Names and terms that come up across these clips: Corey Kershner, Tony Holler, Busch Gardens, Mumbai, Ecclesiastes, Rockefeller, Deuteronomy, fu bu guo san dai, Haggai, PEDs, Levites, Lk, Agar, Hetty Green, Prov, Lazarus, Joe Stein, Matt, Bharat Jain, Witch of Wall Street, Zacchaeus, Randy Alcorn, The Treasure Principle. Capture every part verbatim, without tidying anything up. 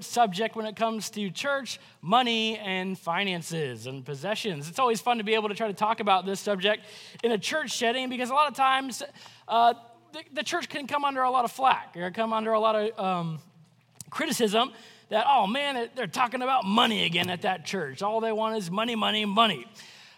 subject when it comes to church, money, and finances and possessions. It's always fun to be able to try to talk about this subject in a church setting because a lot of times uh, the, the church can come under a lot of flack or come under a lot of um, criticism that, oh man, they're talking about money again at that church. All they want is money, money, money.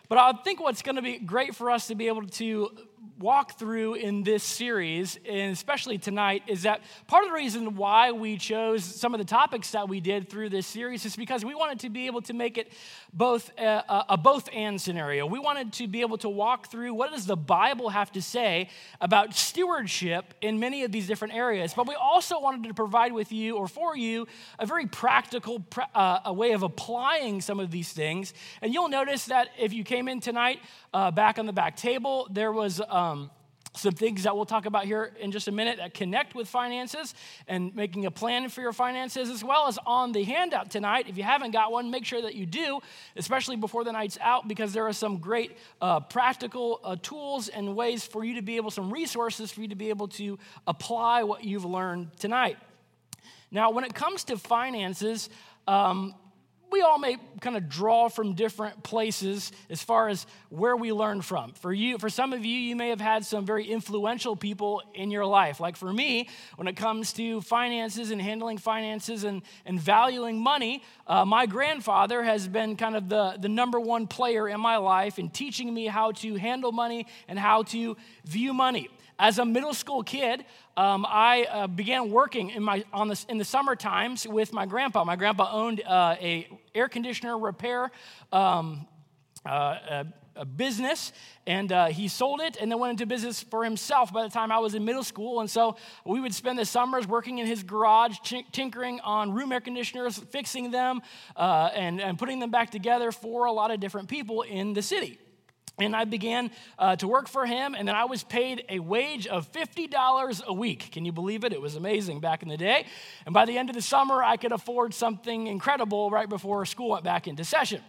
But I think what's going to be great for us to be able to walk through in this series, and especially tonight, is that part of the reason why we chose some of the topics that we did through this series is because we wanted to be able to make it both a, a both-and scenario. We wanted to be able to walk through what does the Bible have to say about stewardship in many of these different areas, but we also wanted to provide with you or for you a very practical uh, a way of applying some of these things. And you'll notice that if you came in tonight, uh, back on the back table, there was um, some things that we'll talk about here in just a minute that connect with finances and making a plan for your finances, as well as on the handout tonight. If you haven't got one, make sure that you do, especially before the night's out, because there are some great uh, practical uh, tools and ways for you to be able, some resources for you to be able to apply what you've learned tonight. Now, when it comes to finances, um, we all may kind of draw from different places as far as where we learn from. For you, for some of you, you may have had some very influential people in your life. Like for me, when it comes to finances and handling finances and, and valuing money, uh, my grandfather has been kind of the, the number one player in my life in teaching me how to handle money and how to view money. As a middle school kid, um, I uh, began working in my on the, in the summer times with my grandpa. My grandpa owned uh, a air conditioner repair um, uh, a, a business, and uh, he sold it and then went into business for himself by the time I was in middle school. And so we would spend the summers working in his garage, tinkering on room air conditioners, fixing them, uh, and, and putting them back together for a lot of different people in the city. And I began uh, to work for him, and then I was paid a wage of fifty dollars a week. Can you believe it? It was amazing back in the day. And by the end of the summer, I could afford something incredible right before school went back into session.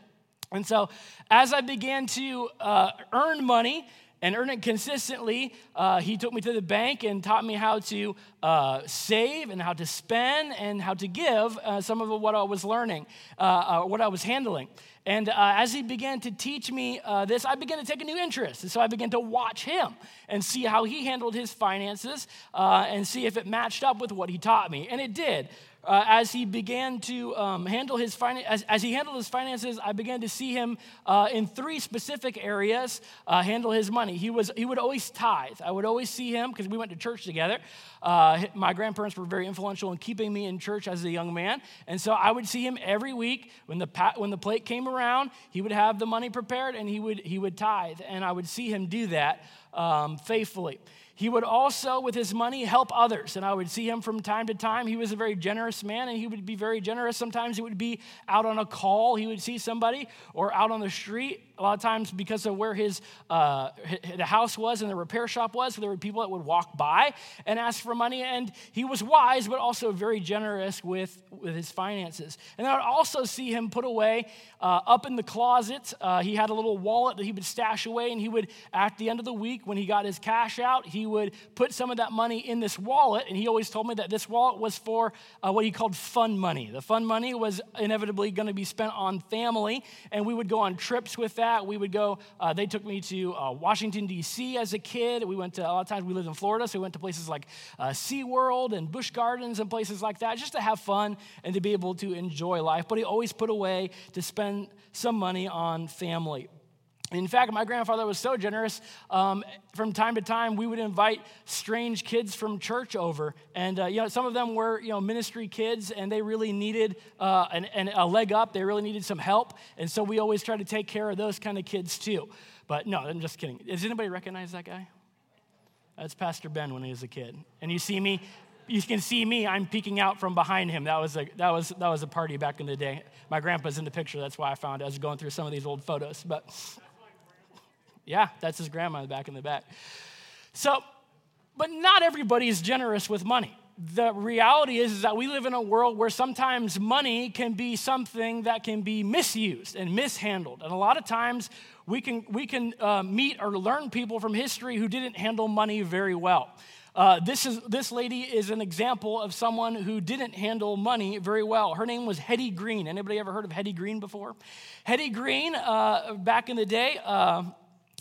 And so as I began to uh, earn money and earn it consistently, uh, he took me to the bank and taught me how to uh, save and how to spend and how to give uh, some of what I was learning, uh, uh, what I was handling. And uh, as he began to teach me uh, this, I began to take a new interest. And so I began to watch him and see how he handled his finances uh, and see if it matched up with what he taught me. And it did. Uh, as he began to um, handle his fin- as, as he handled his finances, I began to see him uh, in three specific areas uh, handle his money. He was he would always tithe. I would always see him because we went to church together. Uh, my grandparents were very influential in keeping me in church as a young man, and so I would see him every week when the pa- when the plate came around. He would have the money prepared, and he would he would tithe, and I would see him do that um, faithfully. He would also, with his money, help others. And I would see him from time to time. He was a very generous man, and he would be very generous. Sometimes he would be out on a call. He would see somebody or out on the street. A lot of times because of where his uh, the house was and the repair shop was, there were people that would walk by and ask for money. And he was wise, but also very generous with, with his finances. And I would also see him put away uh, up in the closet. Uh, he had a little wallet that he would stash away, and he would, at the end of the week, when he got his cash out, he would put some of that money in this wallet. And he always told me that this wallet was for uh, what he called fun money. The fun money was inevitably going to be spent on family, and we would go on trips with that. We would go, uh, they took me to uh, Washington, D C as a kid. We went to, a lot of times we lived in Florida, so we went to places like uh, SeaWorld and Busch Gardens and places like that just to have fun and to be able to enjoy life. But he always put away to spend some money on family. In fact, my grandfather was so generous. Um, from time to time, we would invite strange kids from church over, and uh, you know, some of them were you know ministry kids, and they really needed uh, an, an, a leg up. They really needed some help, and so we always try to take care of those kind of kids too. But no, I'm just kidding. Does anybody recognize that guy? That's Pastor Ben when he was a kid. And you see me, you can see me. I'm peeking out from behind him. That was a that was that was a party back in the day. My grandpa's in the picture. That's why I found it. I was going through some of these old photos, but. Yeah, that's his grandma back in the back. So, but not everybody is generous with money. The reality is, is that we live in a world where sometimes money can be something that can be misused and mishandled. And a lot of times we can, we can uh, meet or learn people from history who didn't handle money very well. Uh, this is this lady is an example of someone who didn't handle money very well. Her name was Hetty Green. Anybody ever heard of Hetty Green before? Hetty Green, uh, back in the day, uh,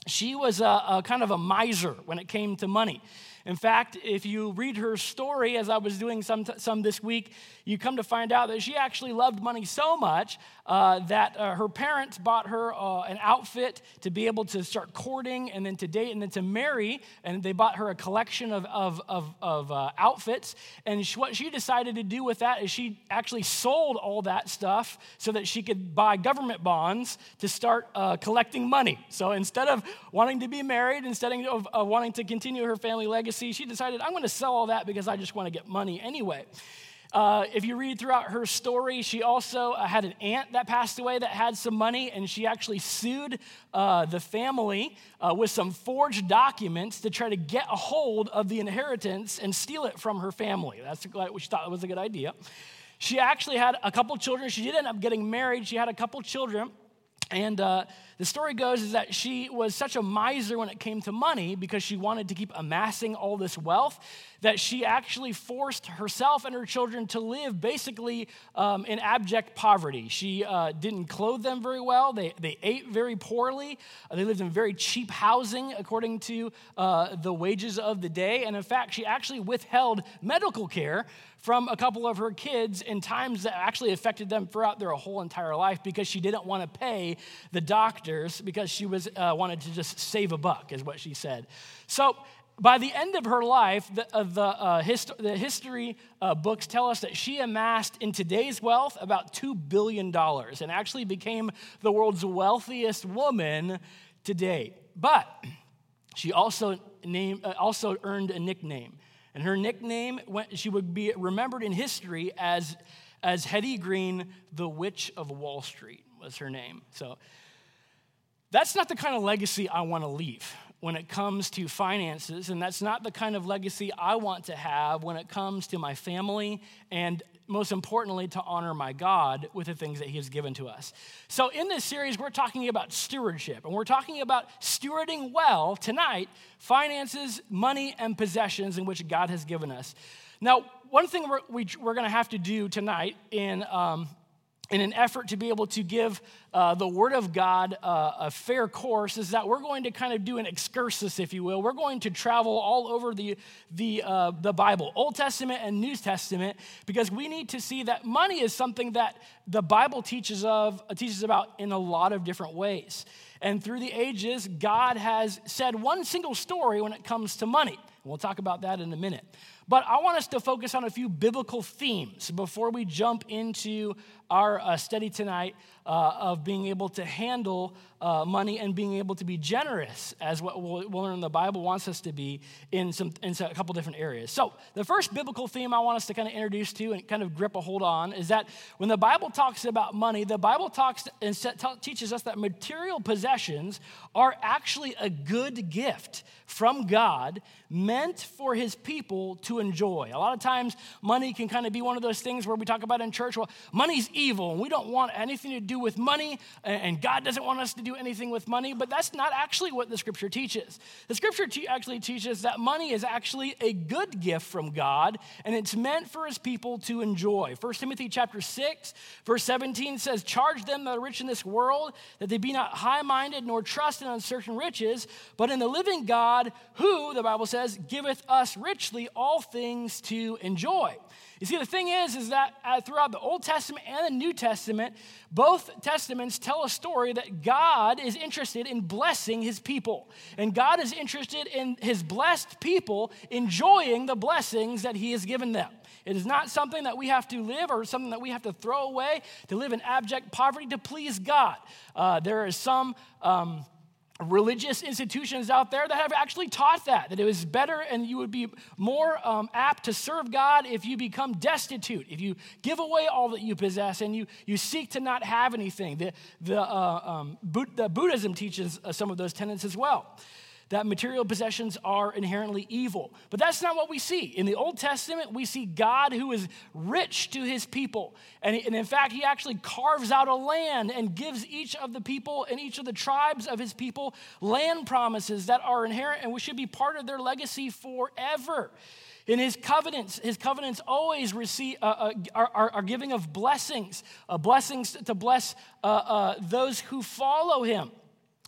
she was a, a kind of a miser when it came to money. In fact, if you read her story, as I was doing some some this week, you come to find out that she actually loved money so much uh, that uh, her parents bought her uh, an outfit to be able to start courting and then to date and then to marry, and they bought her a collection of of of, of uh, outfits. And she, what she decided to do with that is she actually sold all that stuff so that she could buy government bonds to start uh, collecting money. So instead of wanting to be married, instead of uh, wanting to continue her family legacy, See, she decided, I'm going to sell all that because I just want to get money anyway. Uh, if you read throughout her story, she also uh, had an aunt that passed away that had some money, and she actually sued uh, the family uh, with some forged documents to try to get a hold of the inheritance and steal it from her family. That's what she thought was a good idea. She actually had a couple children. She did end up getting married. She had a couple children. And uh, the story goes is that she was such a miser when it came to money because she wanted to keep amassing all this wealth that she actually forced herself and her children to live basically um, in abject poverty. She uh, didn't clothe them very well. They they ate very poorly. Uh, they lived in very cheap housing according to uh, the wages of the day. And in fact, she actually withheld medical care from a couple of her kids in times that actually affected them throughout their whole entire life because she didn't want to pay the doctors because she was uh, wanted to just save a buck, is what she said. So by the end of her life, the, uh, the, uh, hist- the history uh, books tell us that she amassed in today's wealth about two billion dollars and actually became the world's wealthiest woman today. But she also, named, uh, also earned a nickname. And her nickname, she would be remembered in history as as Hetty Green, the Witch of Wall Street was her name. So that's not the kind of legacy I want to leave when it comes to finances, and that's not the kind of legacy I want to have when it comes to my family and, most importantly, to honor my God with the things that he has given to us. So in this series, we're talking about stewardship, and we're talking about stewarding well tonight, finances, money, and possessions in which God has given us. Now, one thing we're, we, we're going to have to do tonight in um, in an effort to be able to give uh, the Word of God uh, a fair course is that we're going to kind of do an excursus, if you will. We're going to travel all over the the uh, the Bible, Old Testament and New Testament, because we need to see that money is something that the Bible teaches of teaches about in a lot of different ways. And through the ages, God has said one single story when it comes to money. We'll talk about that in a minute. But I want us to focus on a few biblical themes before we jump into our uh, study tonight uh, of being able to handle uh, money and being able to be generous, as what we'll, we'll learn the Bible wants us to be in some in a couple different areas. So the first biblical theme I want us to kind of introduce to and kind of grip a hold on is that when the Bible talks about money, the Bible talks and teaches us that material possessions are actually a good gift from God meant for his people to enjoy. A lot of times, money can kind of be one of those things where we talk about in church, well, money's evil, and we don't want anything to do with money, and God doesn't want us to do anything with money, but that's not actually what the Scripture teaches. The Scripture te- actually teaches that money is actually a good gift from God, and it's meant for his people to enjoy. First Timothy chapter six, verse seventeen says, "Charge them that are rich in this world, that they be not high-minded, nor trust in uncertain riches, but in the living God, who," the Bible says, "giveth us richly all all things to enjoy." You see, the thing is, is that uh, throughout the Old Testament and the New Testament, both testaments tell a story that God is interested in blessing his people. And God is interested in his blessed people enjoying the blessings that he has given them. It is not something that we have to live or something that we have to throw away to live in abject poverty to please God. Uh, there is some... Um, religious institutions out there that have actually taught that, that it was better and you would be more um, apt to serve God if you become destitute, if you give away all that you possess and you you seek to not have anything. The, the, uh, um, Bu- the Buddhism teaches uh, some of those tenets as well. that material possessions are inherently evil. But that's not what we see. In the Old Testament, we see God who is rich to his people. And, he, and in fact, he actually carves out a land and gives each of the people and each of the tribes of his people land promises that are inherent and should be part of their legacy forever. In his covenants, his covenants always receive uh, uh, are, are, are giving of blessings, uh, blessings to bless uh, uh, those who follow him.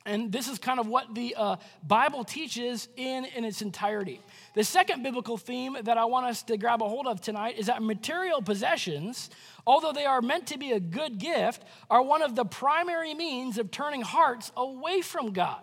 And this is kind of what the uh, Bible teaches in, in its entirety. The second biblical theme that I want us to grab a hold of tonight is that material possessions, although they are meant to be a good gift, are one of the primary means of turning hearts away from God.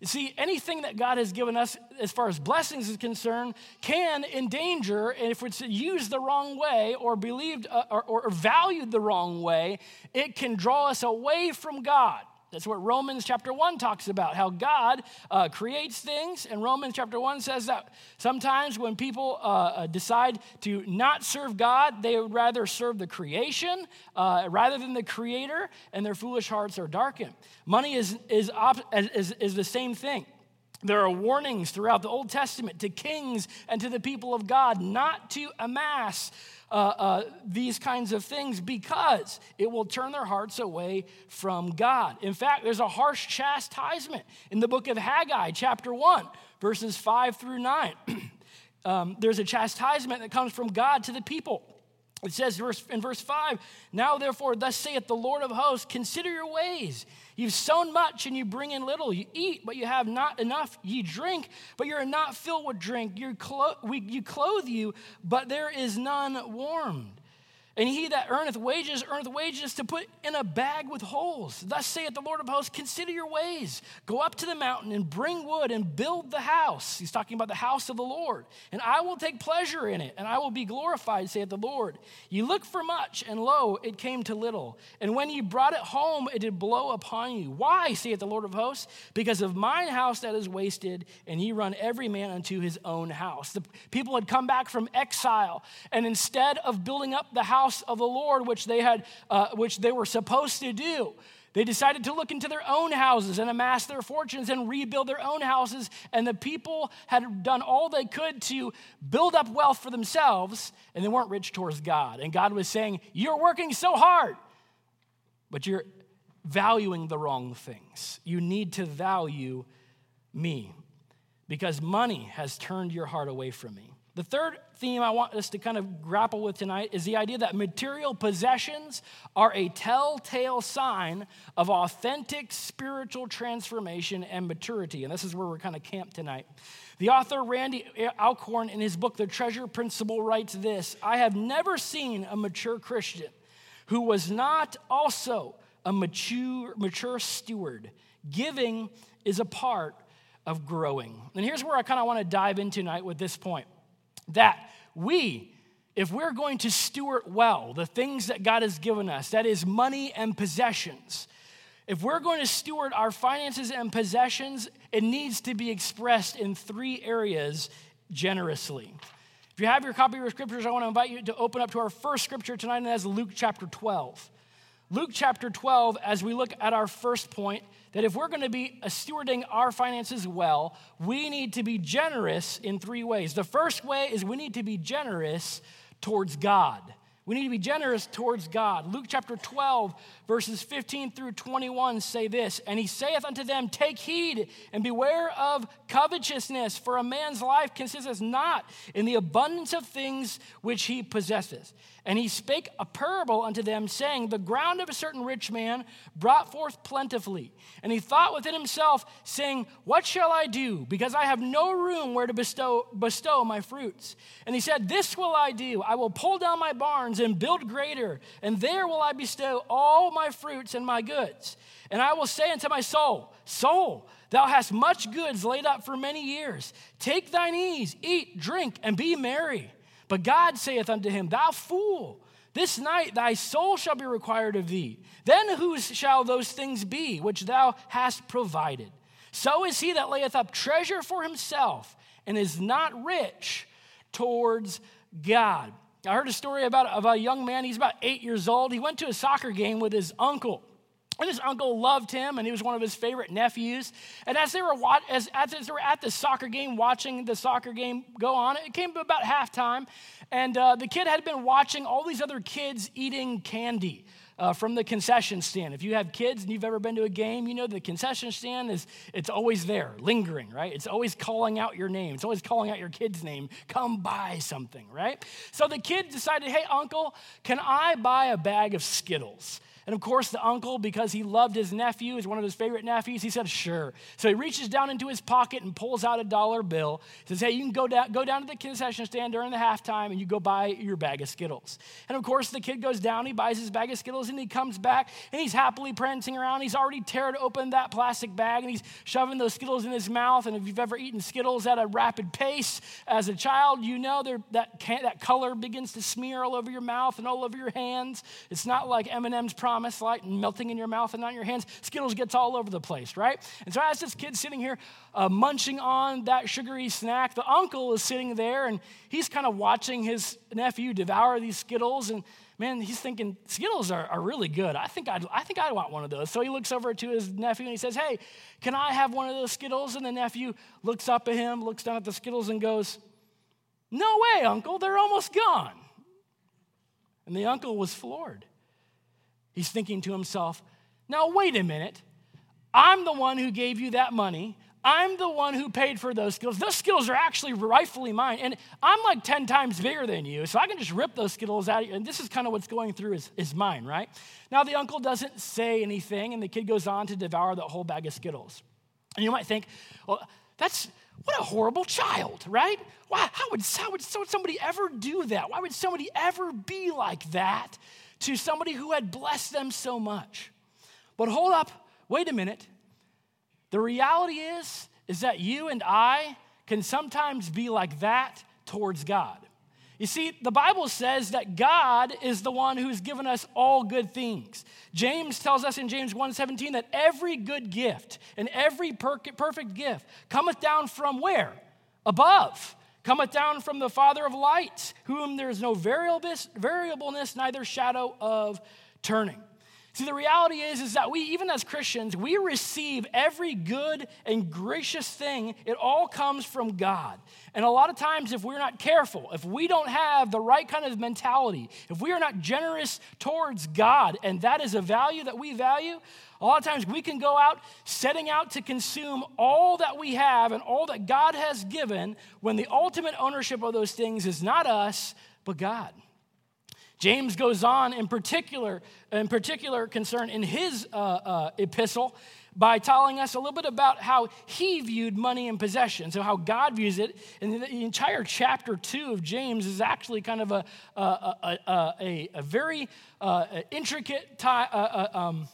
You see, anything that God has given us as far as blessings is concerned can endanger, and if it's used the wrong way or believed uh, or, or valued the wrong way, it can draw us away from God. That's what Romans chapter one talks about, how God uh, creates things. And Romans chapter one says that sometimes when people uh, decide to not serve God, they would rather serve the creation uh, rather than the creator, and their foolish hearts are darkened. Money is is op- is, is the same thing. There are warnings throughout the Old Testament to kings and to the people of God not to amass uh, uh, these kinds of things because it will turn their hearts away from God. In fact, there's a harsh chastisement in the book of Haggai, chapter one, verses five through nine. um, there's a chastisement that comes from God to the people. It says in verse five, "Now therefore, thus saith the Lord of hosts, consider your ways. You've sown much, and you bring in little. You eat, but you have not enough. Ye drink, but you are not filled with drink. You clothe you, but there is none warmed. And he that earneth wages, earneth wages to put in a bag with holes. Thus saith the Lord of hosts, consider your ways. Go up to the mountain and bring wood and build the house." He's talking about the house of the Lord. "And I will take pleasure in it, and I will be glorified, saith the Lord. You look for much, and lo, it came to little. And when you brought it home, it did blow upon you. Why, saith the Lord of hosts? Because of mine house that is wasted, and ye run every man unto his own house." The people had come back from exile, and instead of building up the house of the Lord, which they had, uh, which they were supposed to do, they decided to look into their own houses and amass their fortunes and rebuild their own houses. And the people had done all they could to build up wealth for themselves, and they weren't rich towards God. And God was saying, "You're working so hard, but you're valuing the wrong things. You need to value me, because money has turned your heart away from me." The third theme I want us to kind of grapple with tonight is the idea that material possessions are a telltale sign of authentic spiritual transformation and maturity. And this is where we're kind of camped tonight. The author Randy Alcorn, in his book, The Treasure Principle, writes this: "I have never seen a mature Christian who was not also a mature, mature steward. Giving is a part of growing." And here's where I kind of want to dive in tonight with this point. That we, if we're going to steward well the things that God has given us, that is money and possessions, if we're going to steward our finances and possessions, it needs to be expressed in three areas generously. If you have your copy of your scriptures, I want to invite you to open up to our first scripture tonight, and that's Luke chapter twelve. Luke chapter twelve, as we look at our first point, that if we're going to be stewarding our finances well, we need to be generous in three ways. The first way is we need to be generous towards God. We need to be generous towards God. Luke chapter twelve, verses fifteen through twenty-one say this: "And he saith unto them, take heed and beware of covetousness, for a man's life consisteth not in the abundance of things which he possesseth. And he spake a parable unto them, saying, the ground of a certain rich man brought forth plentifully. And he thought within himself, saying, what shall I do? Because I have no room where to bestow, bestow my fruits. And he said, this will I do. I will pull down my barns and build greater, and there will I bestow all my fruits and my goods. And I will say unto my soul, soul, thou hast much goods laid up for many years. Take thine ease, eat, drink, and be merry. But God saith unto him, thou fool, this night thy soul shall be required of thee. Then whose shall those things be which thou hast provided? So is he that layeth up treasure for himself, and is not rich towards God." I heard a story about, about a young man. He's about eight years old. He went to a soccer game with his uncle. And his uncle loved him, and he was one of his favorite nephews. And as they were watch, as, as they were at the soccer game, watching the soccer game go on, it came to about halftime, and uh, the kid had been watching all these other kids eating candy uh, from the concession stand. If you have kids and you've ever been to a game, you know the concession stand is it's always there, lingering, right? It's always calling out your name. It's always calling out your kid's name. Come buy something, right? So the kid decided, hey, uncle, can I buy a bag of Skittles? And of course, the uncle, because he loved his nephew, is one of his favorite nephews, he said, sure. So he reaches down into his pocket and pulls out a dollar bill. He says, hey, you can go down, go down to the concession stand during the halftime and you go buy your bag of Skittles. And of course, the kid goes down, he buys his bag of Skittles, and he comes back and he's happily prancing around. He's already teared open that plastic bag and he's shoving those Skittles in his mouth. And if you've ever eaten Skittles at a rapid pace as a child, you know that can, that color begins to smear all over your mouth and all over your hands. It's not like M and M's promise. Light and melting in your mouth and on your hands. Skittles gets all over the place, right? And so as this kid's sitting here uh, munching on that sugary snack, the uncle is sitting there and he's kind of watching his nephew devour these Skittles. And man, he's thinking, Skittles are, are really good. I think I'd, I think I'd want one of those. So he looks over to his nephew and he says, hey, can I have one of those Skittles? And the nephew looks up at him, looks down at the Skittles and goes, no way, uncle, they're almost gone. And the uncle was floored. He's thinking to himself, now wait a minute. I'm the one who gave you that money. I'm the one who paid for those Skittles. Those Skittles are actually rightfully mine. And I'm like ten times bigger than you, so I can just rip those Skittles out of you. And this is kind of what's going through his, his mind, right? Now the uncle doesn't say anything, and the kid goes on to devour the whole bag of Skittles. And you might think, well, that's... what a horrible child, right? Why? How would, how would somebody ever do that? Why would somebody ever be like that to somebody who had blessed them so much? But hold up, wait a minute. The reality is, is that you and I can sometimes be like that towards God. You see, the Bible says that God is the one who's given us all good things. James tells us in James one seventeen that every good gift and every per- perfect gift cometh down from where? Above. Cometh down from the Father of lights, whom there is no variableness, neither shadow of turning. See, the reality is, is that we, even as Christians, we receive every good and gracious thing. It all comes from God. And a lot of times, if we're not careful, if we don't have the right kind of mentality, if we are not generous towards God, and that is a value that we value, a lot of times we can go out setting out to consume all that we have and all that God has given when the ultimate ownership of those things is not us, but God. James goes on in particular, in particular concern in his uh, uh, epistle by telling us a little bit about how he viewed money and possession, so how God views it. And the entire chapter two of James is actually kind of a a, a, a, a very uh, intricate t- uh, um,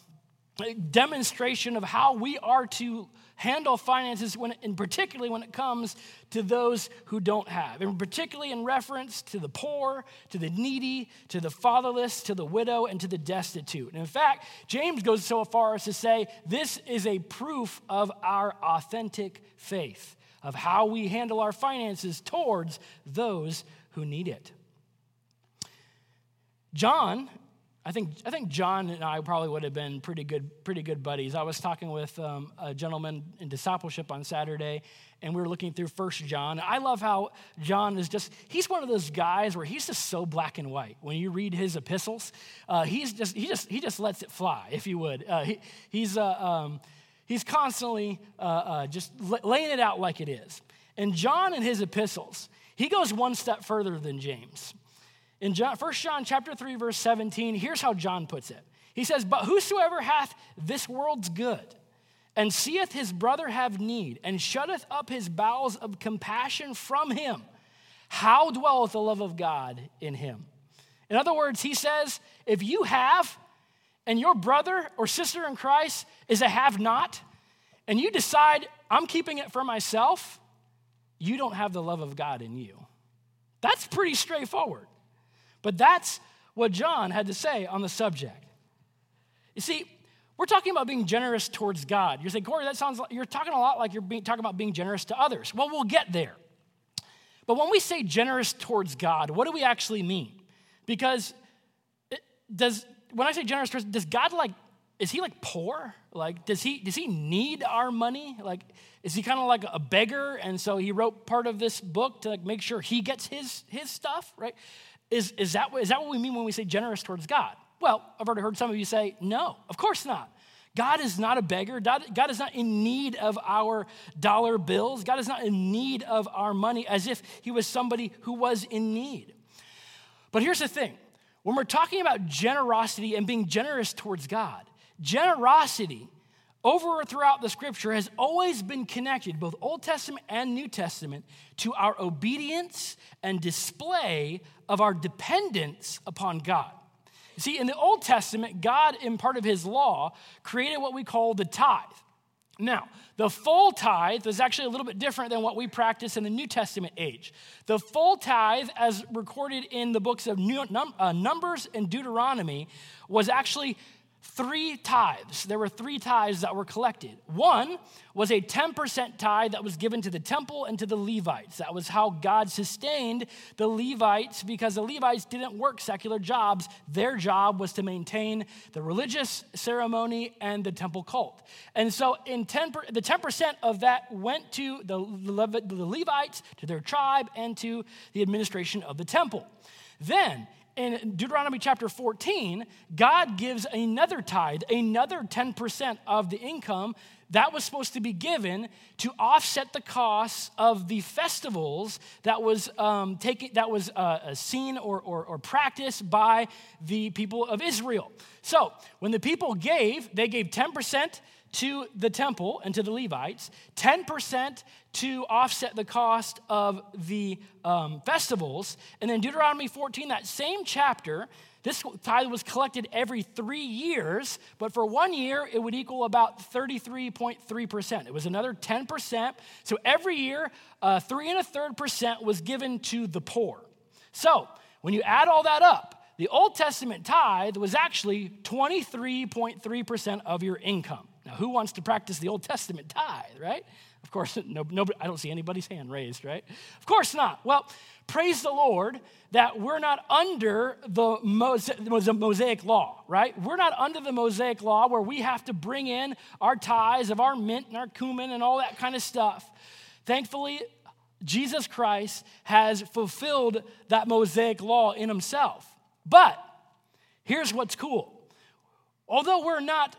demonstration of how we are to handle finances, when, and particularly when it comes to those who don't have, and particularly in reference to the poor, to the needy, to the fatherless, to the widow, and to the destitute. And in fact, James goes so far as to say this is a proof of our authentic faith, of how we handle our finances towards those who need it. John, I think I think John and I probably would have been pretty good pretty good buddies. I was talking with um, a gentleman in discipleship on Saturday, and we were looking through First John. I love how John is just, he's one of those guys where he's just so black and white. When you read his epistles, uh, he's just he just he just lets it fly, if you would. Uh, he, he's uh, um, he's constantly uh, uh, just laying it out like it is. And John in his epistles, he goes one step further than James. In First John chapter three, verse seventeen, here's how John puts it. He says, but whosoever hath this world's good, and seeth his brother have need, and shutteth up his bowels of compassion from him, how dwelleth the love of God in him? In other words, he says, if you have, and your brother or sister in Christ is a have-not, and you decide, I'm keeping it for myself, you don't have the love of God in you. That's pretty straightforward. But that's what John had to say on the subject. You see, we're talking about being generous towards God. You're saying, Corey, that sounds like, you're talking a lot like you're being, talking about being generous to others. Well, we'll get there. But when we say generous towards God, what do we actually mean? Because it, does when I say generous towards, does God like is he like poor? Like, does he does he need our money? Like, is he kind of like a beggar? And so he wrote part of this book to like make sure he gets his his stuff, right? Is is that is that what we mean when we say generous towards God? Well, I've already heard some of you say, no, of course not. God is not a beggar. God, God is not in need of our dollar bills. God is not in need of our money as if he was somebody who was in need. But here's the thing. When we're talking about generosity and being generous towards God, generosity over throughout the scripture has always been connected, both Old Testament and New Testament, to our obedience and display of our dependence upon God. You see, in the Old Testament, God, in part of his law, created what we call the tithe. Now, the full tithe is actually a little bit different than what we practice in the New Testament age. The full tithe, as recorded in the books of Numbers and Deuteronomy, was actually three tithes. There were three tithes that were collected. One was a ten percent tithe that was given to the temple and to the Levites. That was how God sustained the Levites, because the Levites didn't work secular jobs. Their job was to maintain the religious ceremony and the temple cult. And so in ten per, the ten percent of that went to the, the Levites, to their tribe, and to the administration of the temple. Then, in Deuteronomy chapter fourteen, God gives another tithe, another ten percent of the income that was supposed to be given to offset the costs of the festivals that was um, taken, that was uh, seen or, or, or practiced by the people of Israel. So when the people gave, they gave ten percent to the temple and to the Levites, ten percent to offset the cost of the um, festivals. And then Deuteronomy fourteen, that same chapter, this tithe was collected every three years, but for one year, it would equal about thirty-three point three percent. It was another ten percent. So every year, uh, three and a third percent was given to the poor. So when you add all that up, the Old Testament tithe was actually twenty-three point three percent of your income. Now, who wants to practice the Old Testament tithe, right? Of course, no, nobody, I don't see anybody's hand raised, right? Of course not. Well, praise the Lord that we're not under the Mosaic law, right? We're not under the Mosaic law where we have to bring in our tithes of our mint and our cumin and all that kind of stuff. Thankfully, Jesus Christ has fulfilled that Mosaic law in himself. But here's what's cool. Although we're not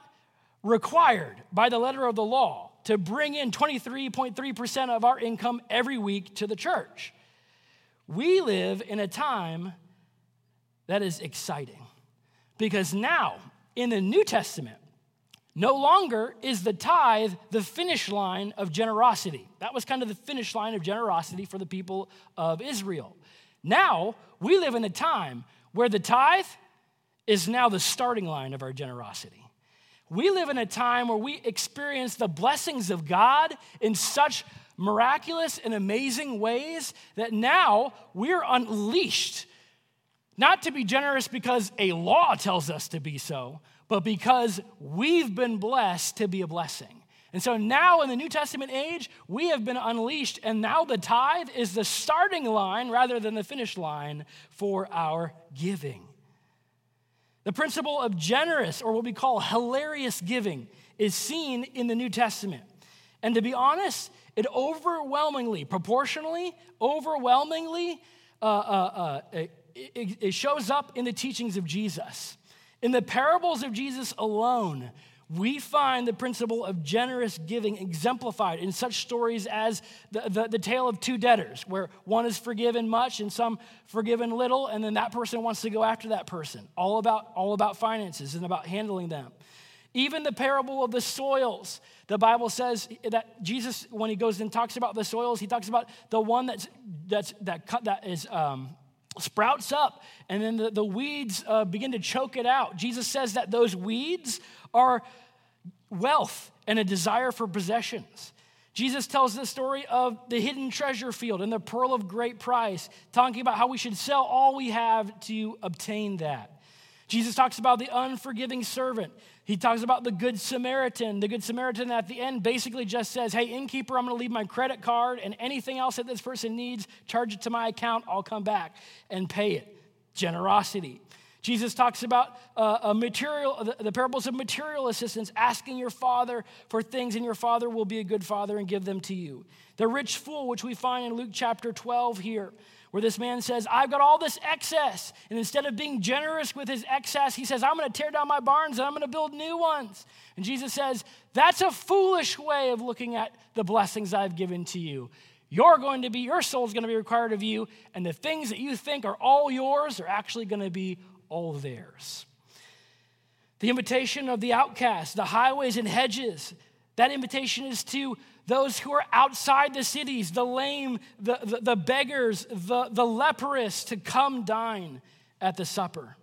required by the letter of the law to bring in twenty-three point three percent of our income every week to the church, we live in a time that is exciting, because now in the New Testament, no longer is the tithe the finish line of generosity. That was kind of the finish line of generosity for the people of Israel. Now we live in a time where the tithe is now the starting line of our generosity. We live in a time where we experience the blessings of God in such miraculous and amazing ways that now we're unleashed, not to be generous because a law tells us to be so, but because we've been blessed to be a blessing. And so now in the New Testament age, we have been unleashed, and now the tithe is the starting line rather than the finish line for our giving. The principle of generous, or what we call hilarious giving, is seen in the New Testament. And to be honest, it overwhelmingly, proportionally, overwhelmingly, uh, uh, uh, it, it shows up in the teachings of Jesus. In the parables of Jesus alone, we find the principle of generous giving exemplified in such stories as the, the, the tale of two debtors, where one is forgiven much and some forgiven little, and then that person wants to go after that person. All about, all about finances and about handling them. Even the parable of the soils, the Bible says that Jesus, when he goes and talks about the soils, he talks about the one that's that's that cut that is. Um, sprouts up, and then the, the weeds uh, begin to choke it out. Jesus says that those weeds are wealth and a desire for possessions. Jesus tells the story of the hidden treasure field and the pearl of great price, talking about how we should sell all we have to obtain that. Jesus talks about the unforgiving servant. He talks about the Good Samaritan. The Good Samaritan at the end basically just says, hey, innkeeper, I'm going to leave my credit card and anything else that this person needs, charge it to my account, I'll come back and pay it. Generosity. Jesus talks about uh, a material, the, the parables of material assistance, asking your father for things, and your father will be a good father and give them to you. The rich fool, which we find in Luke chapter twelve here, where this man says, I've got all this excess. And instead of being generous with his excess, he says, I'm going to tear down my barns and I'm going to build new ones. And Jesus says, that's a foolish way of looking at the blessings I've given to you. You're going to be, your soul's going to be required of you, and the things that you think are all yours are actually going to be all theirs. The invitation of the outcast, the highways and hedges, that invitation is to those who are outside the cities, the lame, the, the, the beggars, the, the leprous, to come dine at the supper.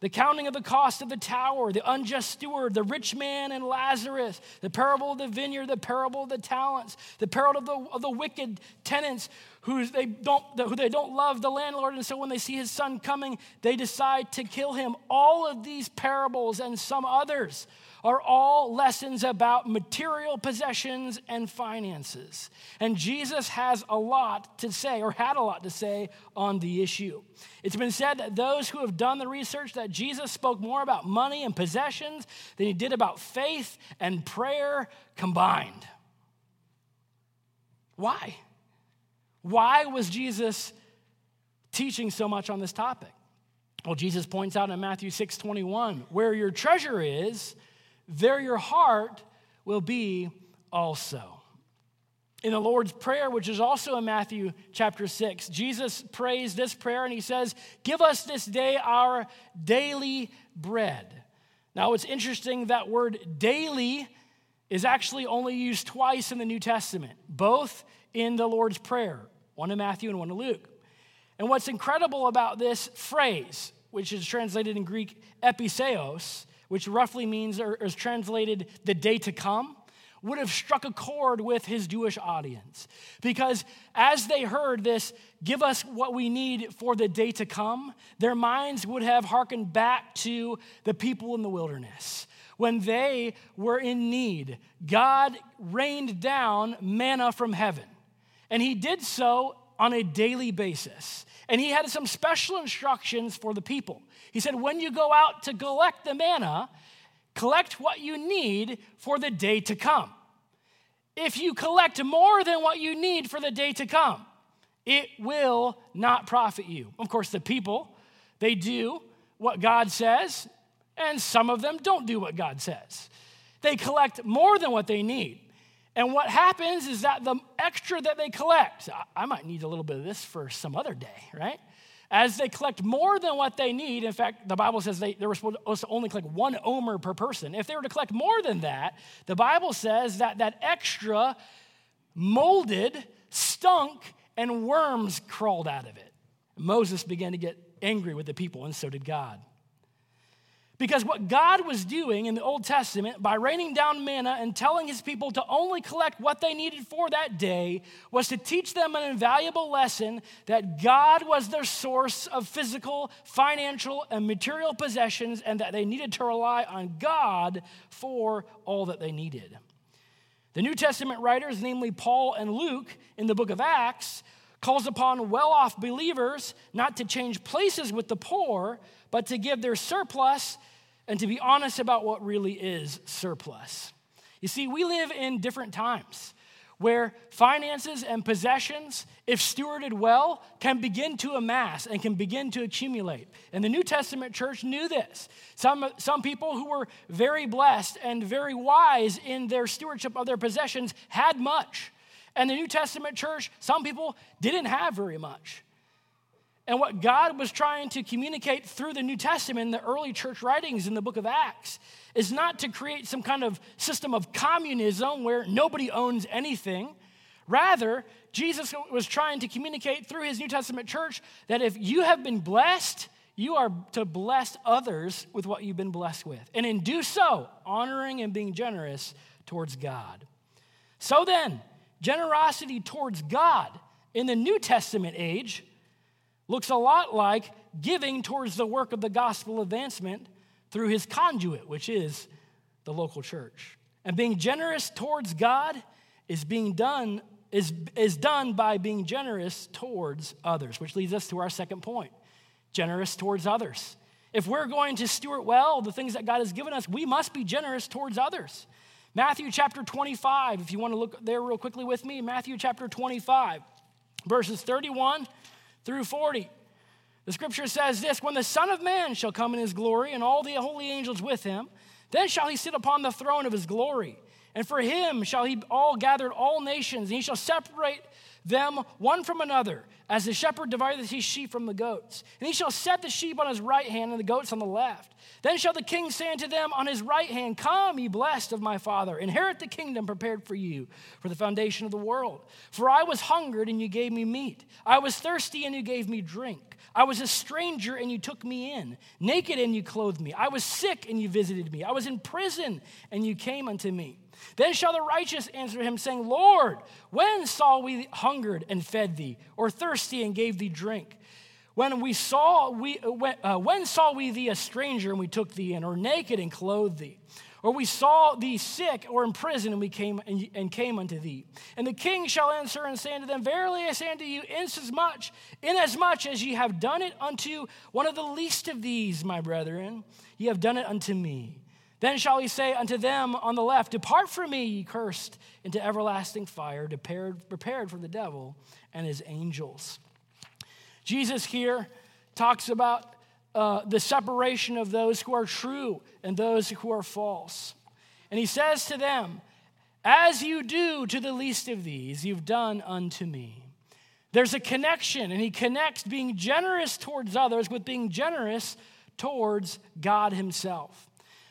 The counting of the cost of the tower, the unjust steward, the rich man and Lazarus, the parable of the vineyard, the parable of the talents, the parable of the, of the wicked tenants who they don't, who they don't love the landlord, and so when they see his son coming, they decide to kill him. All of these parables and some others are all lessons about material possessions and finances. And Jesus has a lot to say, or had a lot to say, on the issue. It's been said that those who have done the research that Jesus spoke more about money and possessions than he did about faith and prayer combined. Why? Why was Jesus teaching so much on this topic? Well, Jesus points out in Matthew six twenty-one, where your treasure is, there your heart will be also. In the Lord's Prayer, which is also in Matthew chapter six, Jesus prays this prayer and he says, give us this day our daily bread. Now, it's interesting that word daily is actually only used twice in the New Testament, both in the Lord's Prayer, one in Matthew and one in Luke. And what's incredible about this phrase, which is translated in Greek episeos, which roughly means, or is translated, the day to come, would have struck a chord with his Jewish audience. Because as they heard this, give us what we need for the day to come, their minds would have hearkened back to the people in the wilderness. When they were in need, God rained down manna from heaven. And he did so on a daily basis. And he had some special instructions for the people. He said, when you go out to collect the manna, collect what you need for the day to come. If you collect more than what you need for the day to come, it will not profit you. Of course, the people, they do what God says, and some of them don't do what God says. They collect more than what they need. And what happens is that the extra that they collect, I might need a little bit of this for some other day, right? As they collect more than what they need, in fact, the Bible says they, they were supposed to only collect one omer per person. If they were to collect more than that, the Bible says that that extra molded, stunk, and worms crawled out of it. Moses began to get angry with the people, and so did God. Because what God was doing in the Old Testament by raining down manna and telling his people to only collect what they needed for that day was to teach them an invaluable lesson that God was their source of physical, financial, and material possessions, and that they needed to rely on God for all that they needed. The New Testament writers, namely Paul and Luke, in the book of Acts, calls upon well-off believers not to change places with the poor, but to give their surplus and to be honest about what really is surplus. You see, we live in different times where finances and possessions, if stewarded well, can begin to amass and can begin to accumulate. And the New Testament church knew this. Some, some people who were very blessed and very wise in their stewardship of their possessions had much. And the New Testament church, some people didn't have very much. And what God was trying to communicate through the New Testament, in the early church writings in the book of Acts, is not to create some kind of system of communism where nobody owns anything. Rather, Jesus was trying to communicate through his New Testament church that if you have been blessed, you are to bless others with what you've been blessed with. And in do so, honoring and being generous towards God. So then, generosity towards God in the New Testament age looks a lot like giving towards the work of the gospel advancement through his conduit, which is the local church. And being generous towards God is being done is, is done by being generous towards others, which leads us to our second point, generous towards others. If we're going to steward well the things that God has given us, we must be generous towards others. Matthew chapter twenty-five, if you want to look there real quickly with me, Matthew chapter twenty-five, verses thirty-one through forty. The scripture says this, "When the Son of Man shall come in his glory and all the holy angels with him, then shall he sit upon the throne of his glory. And for him shall he all gather all nations, and he shall separate them one from another, as the shepherd divideth his sheep from the goats. And he shall set the sheep on his right hand and the goats on the left. Then shall the king say unto them on his right hand, Come, ye blessed of my Father, inherit the kingdom prepared for you for the foundation of the world. For I was hungered, and you gave me meat. I was thirsty, and you gave me drink. I was a stranger, and you took me in. Naked, and you clothed me. I was sick, and you visited me. I was in prison, and you came unto me. Then shall the righteous answer him, saying, Lord, when saw we hungered and fed thee, or thirsty and gave thee drink? When we saw we when, uh, when saw we thee a stranger and we took thee in, or naked and clothed thee? Or we saw thee sick or in prison and we came and, and came unto thee. And the king shall answer and say unto them, Verily I say unto you, inasmuch, inasmuch as ye have done it unto one of the least of these, my brethren, ye have done it unto me. Then shall he say unto them on the left, Depart from me, ye cursed, into everlasting fire, prepared, prepared for the devil and his angels." Jesus here talks about uh, the separation of those who are true and those who are false. And he says to them, "As you do to the least of these, you've done unto me." There's a connection, and he connects being generous towards others with being generous towards God himself.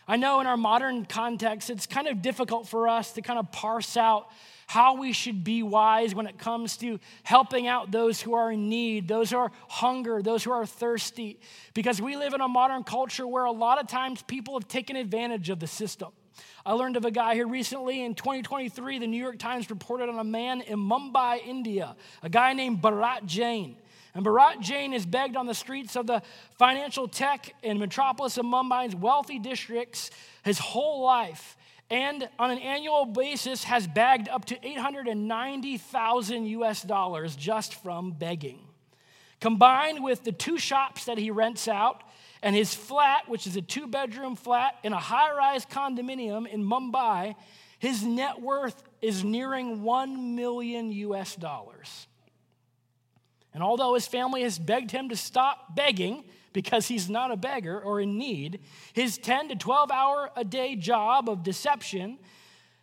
I know in our modern context, it's kind of difficult for us to kind of parse out how we should be wise when it comes to helping out those who are in need, those who are hungry, those who are thirsty, because we live in a modern culture where a lot of times people have taken advantage of the system. I learned of a guy here recently in twenty twenty-three, the New York Times reported on a man in Mumbai, India, a guy named Bharat Jain. And Bharat Jain is begged on the streets of the financial tech and metropolis of Mumbai's wealthy districts his whole life, and on an annual basis has bagged up to eight hundred ninety thousand U S dollars just from begging. Combined with the two shops that he rents out and his flat, which is a two-bedroom flat in a high-rise condominium in Mumbai, his net worth is nearing one million U S dollars. And although his family has begged him to stop begging because he's not a beggar or in need, his ten to twelve hour a day job of deception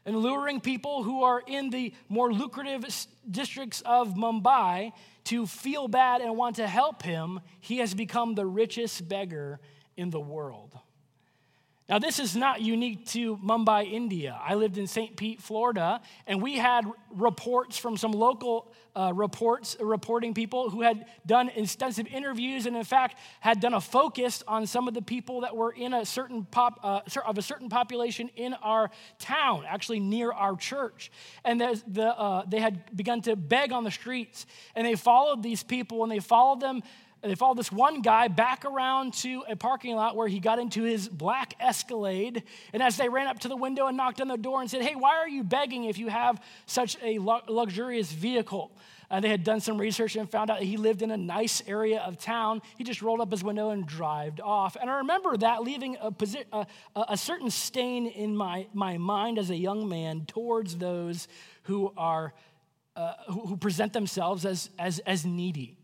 and luring people who are in the more lucrative districts of Mumbai to feel bad and want to help him, he has become the richest beggar in the world. Now, this is not unique to Mumbai, India. I lived in Saint Pete, Florida, and we had reports from some local uh, reports reporting people who had done extensive interviews and, in fact, had done a focus on some of the people that were in a certain pop uh, of a certain population in our town, actually near our church. And the uh, they had begun to beg on the streets, and they followed these people, and they followed them. And they followed this one guy back around to a parking lot where he got into his black Escalade. And as they ran up to the window and knocked on the door and said, "Hey, why are you begging if you have such a luxurious vehicle?" And they had done some research and found out that he lived in a nice area of town. He just rolled up his window and drived off. And I remember that leaving a, posi- a, a certain stain in my, my mind as a young man towards those who are uh, who, who present themselves as as, as needy.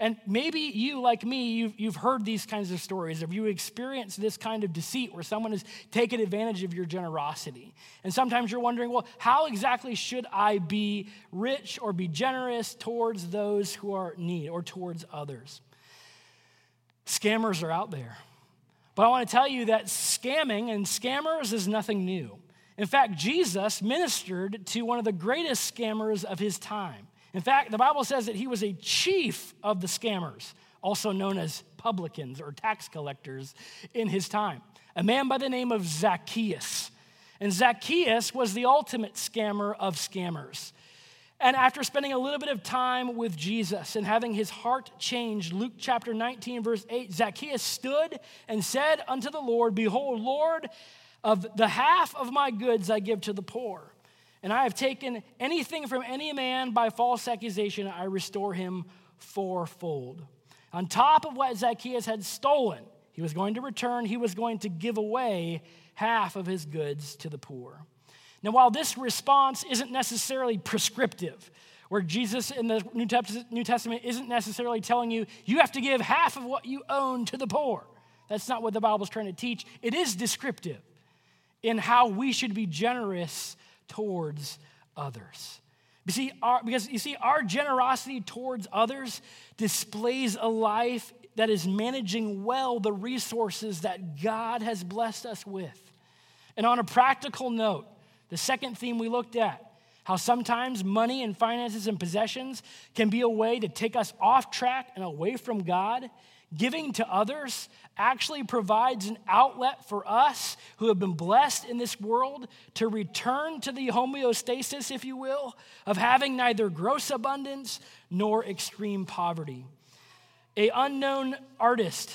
And maybe you, like me, you've, you've heard these kinds of stories. If you experience this kind of deceit where someone has taken advantage of your generosity, and sometimes you're wondering, well, how exactly should I be rich or be generous towards those who are in need or towards others? Scammers are out there. But I want to tell you that scamming and scammers is nothing new. In fact, Jesus ministered to one of the greatest scammers of his time. In fact, the Bible says that he was a chief of the scammers, also known as publicans or tax collectors in his time, a man by the name of Zacchaeus. And Zacchaeus was the ultimate scammer of scammers. And after spending a little bit of time with Jesus and having his heart changed, Luke chapter nineteen, verse eight, Zacchaeus stood and said unto the Lord, "Behold, Lord, of the half of my goods I give to the poor. And I have taken anything from any man by false accusation, I restore him fourfold." On top of what Zacchaeus had stolen, He was going to return. He was going to give away half of his goods to the poor. Now, while this response isn't necessarily prescriptive, where Jesus in the New Testament isn't necessarily telling you, you have to give half of what you own to the poor. That's not what the Bible's trying to teach. It is descriptive in how we should be generous towards others. You see, our, because you see, our generosity towards others displays a life that is managing well the resources that God has blessed us with. And on a practical note, the second theme we looked at, how sometimes money and finances and possessions can be a way to take us off track and away from God. Giving to others actually provides an outlet for us who have been blessed in this world to return to the homeostasis, if you will, of having neither gross abundance nor extreme poverty. An unknown artist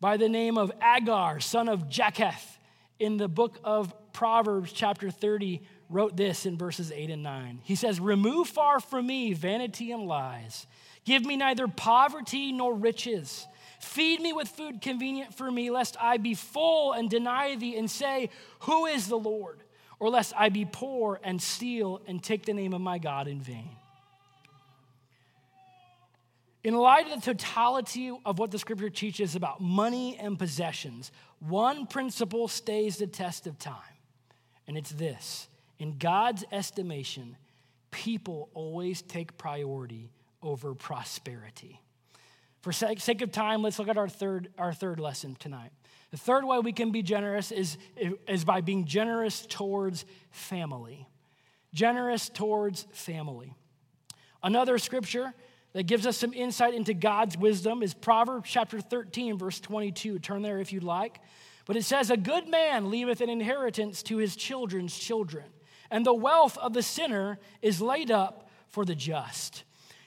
by the name of Agar, son of Zacchaeus, in the book of Proverbs chapter thirty, wrote this in verses eight and nine. He says, "Remove far from me vanity and lies. Give me neither poverty nor riches. Feed me with food convenient for me, lest I be full and deny thee and say, 'Who is the Lord?' Or lest I be poor and steal and take the name of my God in vain." In light of the totality of what the scripture teaches about money and possessions, one principle stays the test of time, and it's this: in God's estimation, people always take priority over prosperity. For sake of time, let's look at our third our third lesson tonight. The third way we can be generous is, is by being generous towards family. Generous towards family. Another scripture that gives us some insight into God's wisdom is Proverbs chapter thirteen, verse twenty-two. Turn there if you'd like. But it says, "A good man leaveth an inheritance to his children's children, and the wealth of the sinner is laid up for the just."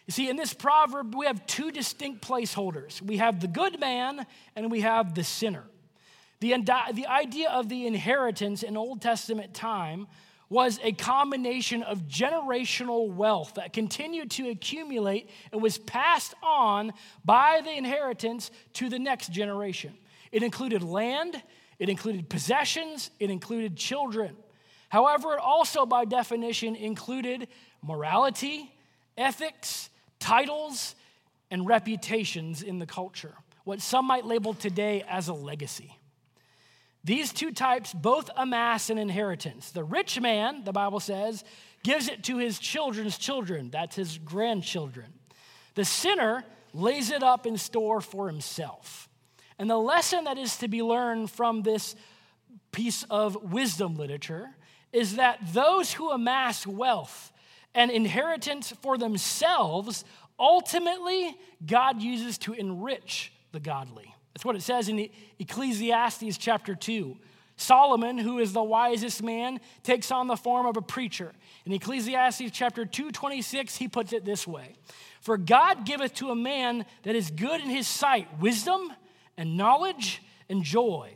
You see, in this proverb, we have two distinct placeholders. We have the good man and we have the sinner. The, the idea of the inheritance in Old Testament time was a combination of generational wealth that continued to accumulate and was passed on by the inheritance to the next generation. It included land, it included possessions, it included children. However, it also, by definition, included morality, ethics, titles, and reputations in the culture, what some might label today as a legacy. These two types both amass an inheritance. The rich man, the Bible says, gives it to his children's children. That's his grandchildren. The sinner lays it up in store for himself. And the lesson that is to be learned from this piece of wisdom literature is that those who amass wealth and inheritance for themselves, ultimately, God uses to enrich the godly. That's what it says in Ecclesiastes chapter two. Solomon, who is the wisest man, takes on the form of a preacher. In Ecclesiastes chapter two, twenty-six, he puts it this way: "For God giveth to a man that is good in his sight wisdom and knowledge and joy.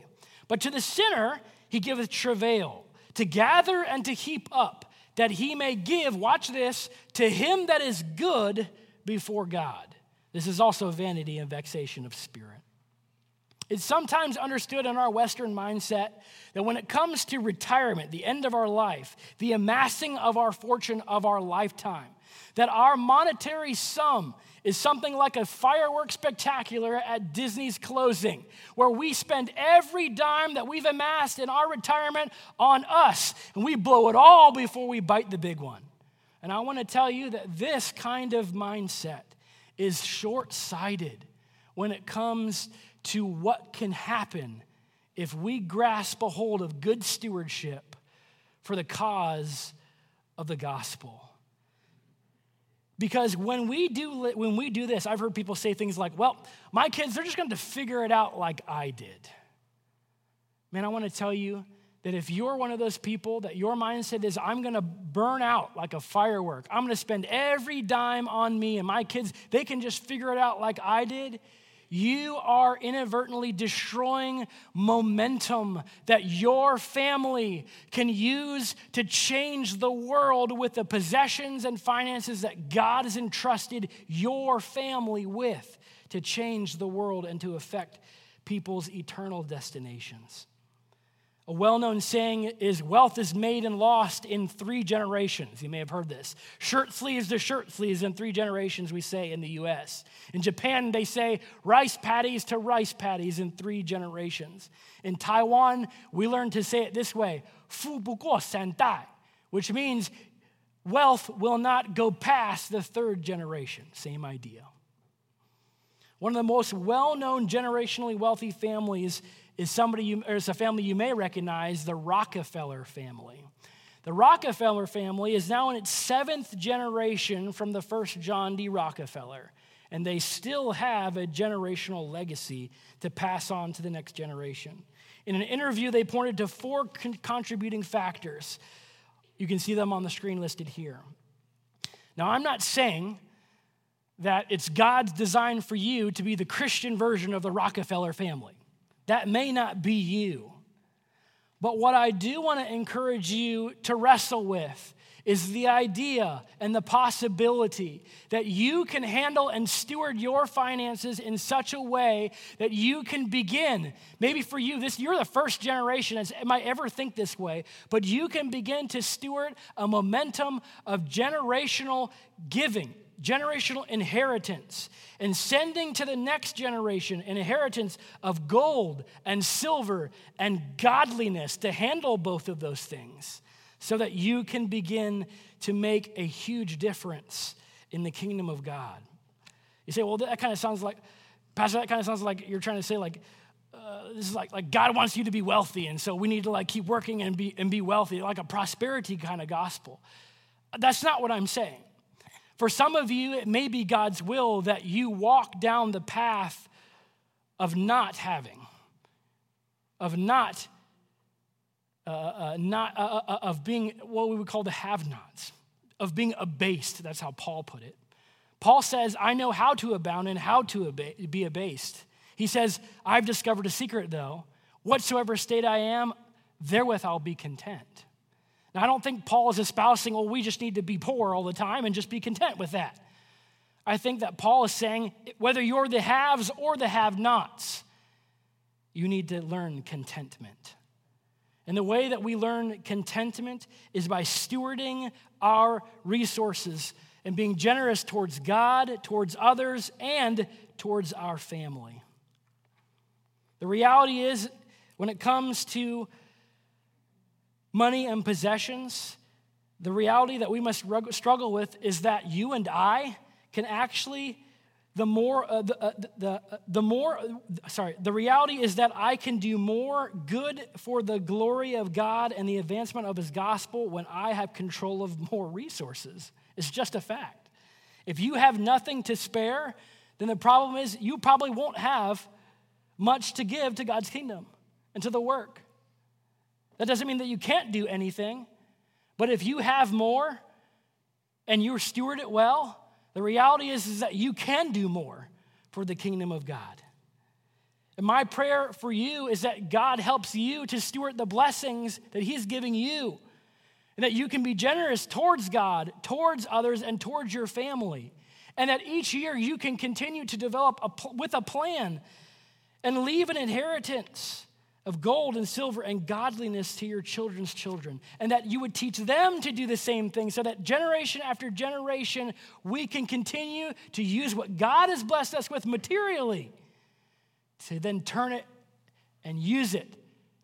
But to the sinner he giveth travail, to gather and to heap up, that he may give," watch this, "to him that is good before God. This is also vanity and vexation of spirit." It's sometimes understood in our Western mindset that when it comes to retirement, the end of our life, the amassing of our fortune of our lifetime, that our monetary sum is something like a fireworks spectacular at Disney's closing, where we spend every dime that we've amassed in our retirement on us, and we blow it all before we bite the big one. And I want to tell you that this kind of mindset is short-sighted when it comes to what can happen if we grasp a hold of good stewardship for the cause of the gospel. Because when we do when we do this, I've heard people say things like, "Well, my kids, they're just going to figure it out like I did." Man, I want to tell you that if you're one of those people that your mindset is, "I'm going to burn out like a firework. I'm going to spend every dime on me, and my kids, they can just figure it out like I did," you are inadvertently destroying momentum that your family can use to change the world with the possessions and finances that God has entrusted your family with to change the world and to affect people's eternal destinations. A well-known saying is, wealth is made and lost in three generations. You may have heard this. Shirt sleeves to shirt sleeves in three generations, we say in the U S. In Japan, they say rice patties to rice patties in three generations. In Taiwan, we learn to say it this way, fu bu guo san dai, which means wealth will not go past the third generation. Same idea. One of the most well-known generationally wealthy families is somebody you, or it's a family you may recognize, the Rockefeller family. The Rockefeller family is now in its seventh generation from the first John D. Rockefeller, and they still have a generational legacy to pass on to the next generation. In an interview, they pointed to four con- contributing factors. You can see them on the screen listed here. Now, I'm not saying that it's God's design for you to be the Christian version of the Rockefeller family. That may not be you. But what I do want to encourage you to wrestle with is the idea and the possibility that you can handle and steward your finances in such a way that you can begin, maybe for you, this you're the first generation that might ever think this way, but you can begin to steward a momentum of generational giving, generational inheritance, and sending to the next generation an inheritance of gold and silver and godliness to handle both of those things, so that you can begin to make a huge difference in the kingdom of God. You say, well, that kind of sounds like, Pastor, that kind of sounds like you're trying to say, like, uh, this is like, like God wants you to be wealthy, and so we need to like keep working and be and be wealthy, like a prosperity kind of gospel. That's not what I'm saying. For some of you, it may be God's will that you walk down the path of not having, of not, uh, uh, not uh, uh, of being what we would call the have-nots, of being abased. That's how Paul put it. Paul says, I know how to abound and how to be abased. He says, I've discovered a secret, though. Whatsoever state I am, therewith I'll be content. Now, I don't think Paul is espousing, well, we just need to be poor all the time and just be content with that. I think that Paul is saying, whether you're the haves or the have-nots, you need to learn contentment. And the way that we learn contentment is by stewarding our resources and being generous towards God, towards others, and towards our family. The reality is, when it comes to money and possessions, the reality that we must struggle with is that you and I can actually, the more, uh, the, uh, the, uh, the more, uh, sorry, the reality is that I can do more good for the glory of God and the advancement of his gospel when I have control of more resources. It's just a fact. If you have nothing to spare, then the problem is you probably won't have much to give to God's kingdom and to the work. That doesn't mean that you can't do anything, but if you have more and you steward it well, the reality is, is that you can do more for the kingdom of God. And my prayer for you is that God helps you to steward the blessings that he's giving you, and that you can be generous towards God, towards others, and towards your family, and that each year you can continue to develop a, with a plan and leave an inheritance of gold and silver and godliness to your children's children, and that you would teach them to do the same thing, so that generation after generation, we can continue to use what God has blessed us with materially to then turn it and use it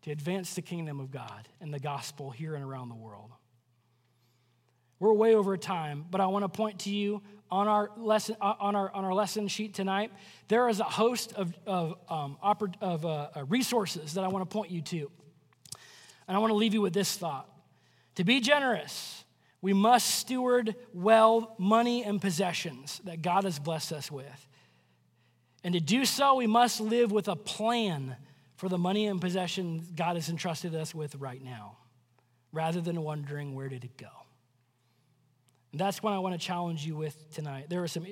to advance the kingdom of God and the gospel here and around the world. We're way over time, but I want to point to you on our lesson on our on our lesson sheet tonight. There is a host of of um, oper- of uh, resources that I want to point you to, and I want to leave you with this thought: to be generous, we must steward well money and possessions that God has blessed us with, and to do so, we must live with a plan for the money and possessions God has entrusted us with right now, rather than wondering where did it go. That's what I want to challenge you with tonight. There are some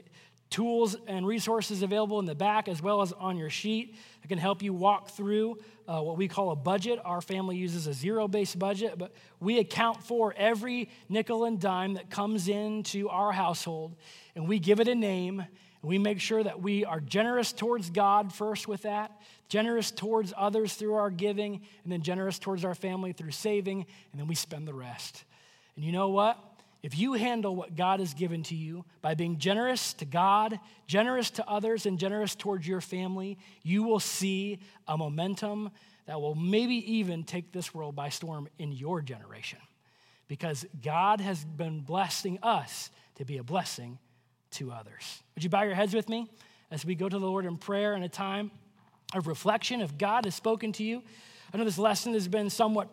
tools and resources available in the back as well as on your sheet that can help you walk through uh, what we call a budget. Our family uses a zero-based budget, but we account for every nickel and dime that comes into our household, and we give it a name, We make sure that we are generous towards God first with that, generous towards others through our giving, and then generous towards our family through saving, and then we spend the rest. And you know what? If you handle what God has given to you by being generous to God, generous to others, and generous towards your family, you will see a momentum that will maybe even take this world by storm in your generation, because God has been blessing us to be a blessing to others. Would you bow your heads with me as we go to the Lord in prayer in a time of reflection? If God has spoken to you, I know this lesson has been somewhat